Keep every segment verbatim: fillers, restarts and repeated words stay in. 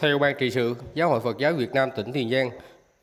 Theo Ban trị sự Giáo hội Phật giáo Việt Nam tỉnh Tiền Giang,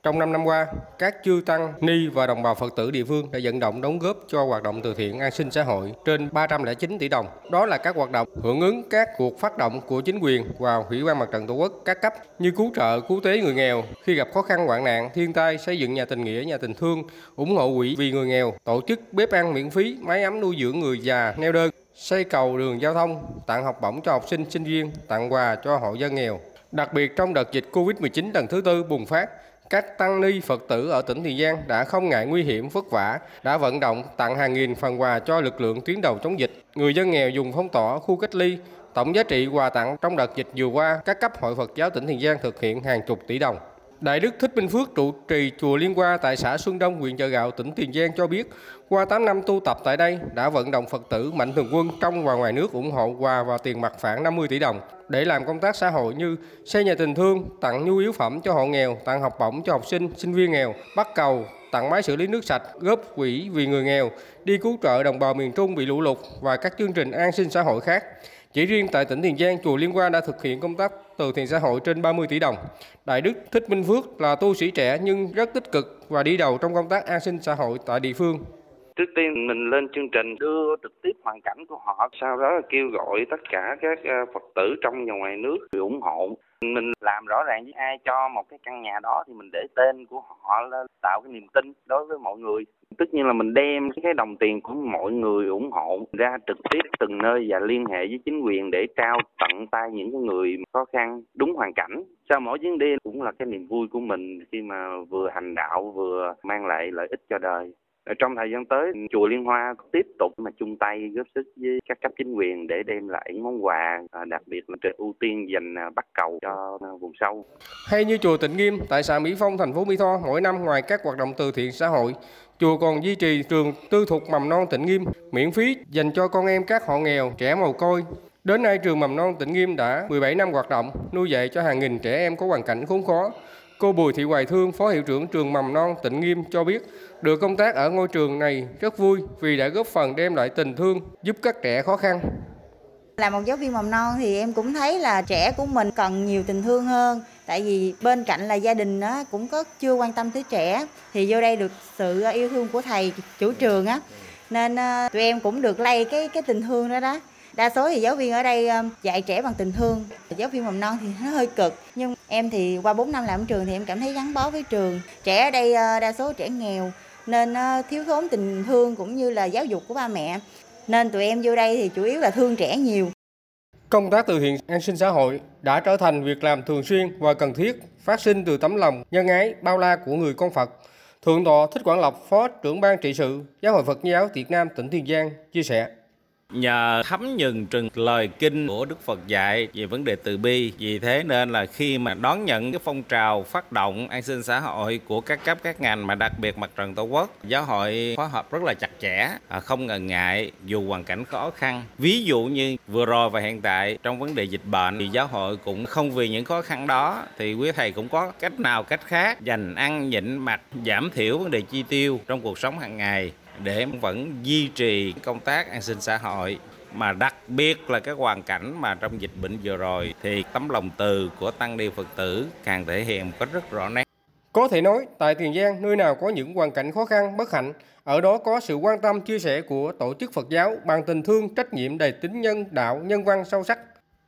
trong năm năm qua, các chư tăng, ni và đồng bào Phật tử địa phương đã vận động đóng góp cho hoạt động từ thiện an sinh xã hội trên ba trăm lẻ chín tỷ đồng. Đó là các hoạt động hưởng ứng các cuộc phát động của chính quyền và Ủy ban Mặt trận Tổ quốc các cấp như cứu trợ, cứu tế người nghèo khi gặp khó khăn hoạn nạn, thiên tai, xây dựng nhà tình nghĩa, nhà tình thương, ủng hộ quỹ vì người nghèo, tổ chức bếp ăn miễn phí, máy ấm nuôi dưỡng người già, neo đơn, xây cầu đường giao thông, tặng học bổng cho học sinh, sinh viên, tặng quà cho hộ dân nghèo. Đặc biệt trong đợt dịch Covid mười chín lần thứ tư bùng phát, các tăng ni Phật tử ở tỉnh Tiền Giang đã không ngại nguy hiểm vất vả, đã vận động tặng hàng nghìn phần quà cho lực lượng tuyến đầu chống dịch, người dân nghèo dùng phong tỏa, khu cách ly. Tổng giá trị quà tặng trong đợt dịch vừa qua, các cấp hội Phật giáo tỉnh Tiền Giang thực hiện hàng chục tỷ đồng. Đại đức Thích Minh Phước, trụ trì chùa Liên Hoa tại xã Xuân Đông, huyện Chợ Gạo, tỉnh Tiền Giang cho biết, qua tám năm tu tập tại đây đã vận động Phật tử Mạnh Thường Quân trong và ngoài nước ủng hộ quà và tiền mặt phản năm mươi tỷ đồng để làm công tác xã hội như xây nhà tình thương, tặng nhu yếu phẩm cho hộ nghèo, tặng học bổng cho học sinh, sinh viên nghèo, bắt cầu, tặng máy xử lý nước sạch, góp quỹ vì người nghèo, đi cứu trợ đồng bào miền Trung bị lũ lụt và các chương trình an sinh xã hội khác. Chỉ riêng tại tỉnh Tiền Giang, chùa Liên Hoa đã thực hiện công tác từ thiện xã hội trên ba mươi tỷ đồng. Đại đức Thích Minh Phước là tu sĩ trẻ nhưng rất tích cực và đi đầu trong công tác an sinh xã hội tại địa phương. Trước tiên mình lên chương trình đưa trực tiếp hoàn cảnh của họ, sau đó kêu gọi tất cả các Phật tử trong và ngoài nước ủng hộ. Mình làm rõ ràng với ai cho một cái căn nhà đó thì mình để tên của họ lên, tạo cái niềm tin đối với mọi người. Tất nhiên là mình đem cái đồng tiền của mọi người ủng hộ ra trực tiếp từng nơi và liên hệ với chính quyền để trao tận tay những người khó khăn đúng hoàn cảnh. Sau mỗi chuyến đi cũng là cái niềm vui của mình khi mà vừa hành đạo vừa mang lại lợi ích cho đời. Trong thời gian tới, chùa Liên Hoa tiếp tục mà chung tay góp sức với các cấp chính quyền để đem lại món quà, đặc biệt là ưu tiên dành bắt cầu cho vùng sâu. Hay như chùa Tịnh Nghiêm tại xã Mỹ Phong, thành phố Mỹ Tho, mỗi năm ngoài các hoạt động từ thiện xã hội, chùa còn duy trì trường tư thục mầm non Tịnh Nghiêm miễn phí dành cho con em các hộ nghèo, trẻ mồ côi. Đến nay, trường mầm non Tịnh Nghiêm đã mười bảy năm hoạt động, nuôi dạy cho hàng nghìn trẻ em có hoàn cảnh khốn khó. Cô Bùi Thị Hoài Thương, Phó Hiệu trưởng Trường Mầm Non Tịnh Nghiêm cho biết, được công tác ở ngôi trường này rất vui vì đã góp phần đem lại tình thương, giúp các trẻ khó khăn. Là một giáo viên mầm non thì em cũng thấy là trẻ của mình cần nhiều tình thương hơn. Tại vì bên cạnh là gia đình đó cũng có chưa quan tâm tới trẻ, thì vô đây được sự yêu thương của thầy, chủ trường á, nên tụi em cũng được lây cái, cái tình thương đó đó. Đa số thì giáo viên ở đây dạy trẻ bằng tình thương. Giáo viên mầm non thì nó hơi cực, nhưng em thì qua bốn năm làm ở trường thì em cảm thấy gắn bó với trường. Trẻ ở đây đa số trẻ nghèo nên thiếu thốn tình thương cũng như là giáo dục của ba mẹ. Nên tụi em vô đây thì chủ yếu là thương trẻ nhiều. Công tác từ thiện an sinh xã hội đã trở thành việc làm thường xuyên và cần thiết, phát sinh từ tấm lòng nhân ái bao la của người con Phật. Thượng tọa Thích Quảng Lộc, Phó trưởng Ban trị sự Giáo hội Phật giáo Việt Nam tỉnh Tiền Giang chia sẻ. Nhờ thấm nhuần từng lời kinh của Đức Phật dạy về vấn đề từ bi, vì thế nên là khi mà đón nhận cái phong trào phát động an sinh xã hội của các cấp các ngành mà đặc biệt Mặt trận Tổ quốc, giáo hội phối hợp rất là chặt chẽ, không ngần ngại dù hoàn cảnh khó khăn. Ví dụ như vừa rồi và hiện tại trong vấn đề dịch bệnh thì giáo hội cũng không vì những khó khăn đó thì quý thầy cũng có cách nào cách khác dành ăn nhịn mặc, giảm thiểu vấn đề chi tiêu trong cuộc sống hàng ngày để vẫn duy trì công tác an sinh xã hội, mà đặc biệt là cái hoàn cảnh mà trong dịch bệnh vừa rồi thì tấm lòng từ của tăng ni Phật tử càng thể hiện có rất rõ nét. Có thể nói, tại Tiền Giang, nơi nào có những hoàn cảnh khó khăn, bất hạnh, ở đó có sự quan tâm, chia sẻ của tổ chức Phật giáo bằng tình thương, trách nhiệm đầy tính nhân đạo, nhân văn sâu sắc.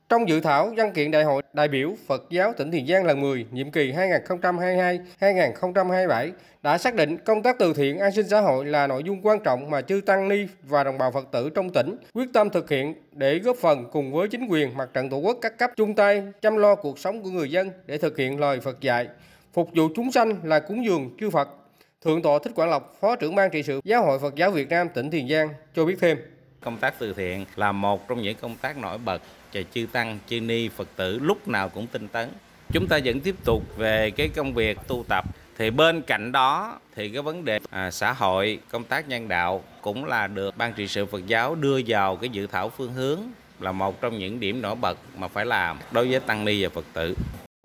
Trong dự thảo văn kiện Đại hội đại biểu Phật giáo tỉnh Tiền Giang lần mười, nhiệm kỳ hai nghìn không trăm hai mươi hai đến hai nghìn không trăm hai mươi bảy đã xác định công tác từ thiện an sinh xã hội là nội dung quan trọng mà chư tăng ni và đồng bào Phật tử trong tỉnh quyết tâm thực hiện để góp phần cùng với chính quyền, Mặt trận Tổ quốc các cấp chung tay chăm lo cuộc sống của người dân để thực hiện lời Phật dạy, phục vụ chúng sanh là cúng dường chư Phật. Thượng tọa Thích Quảng Lộc, Phó trưởng Ban trị sự Giáo hội Phật giáo Việt Nam tỉnh Tiền Giang cho biết thêm. Công tác từ thiện là một trong những công tác nổi bật cho chư tăng, chư ni, Phật tử lúc nào cũng tinh tấn. Chúng ta vẫn tiếp tục về cái công việc tu tập. Thì bên cạnh đó thì cái vấn đề à, xã hội, công tác nhân đạo cũng là được Ban trị sự Phật giáo đưa vào cái dự thảo phương hướng là một trong những điểm nổi bật mà phải làm đối với tăng ni và Phật tử.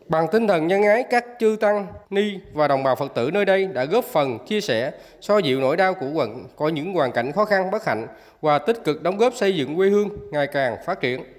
Bằng tinh thần nhân ái, các chư tăng, ni và đồng bào Phật tử nơi đây đã góp phần chia sẻ, xoa dịu nỗi đau của quận, có những hoàn cảnh khó khăn bất hạnh và tích cực đóng góp xây dựng quê hương ngày càng phát triển.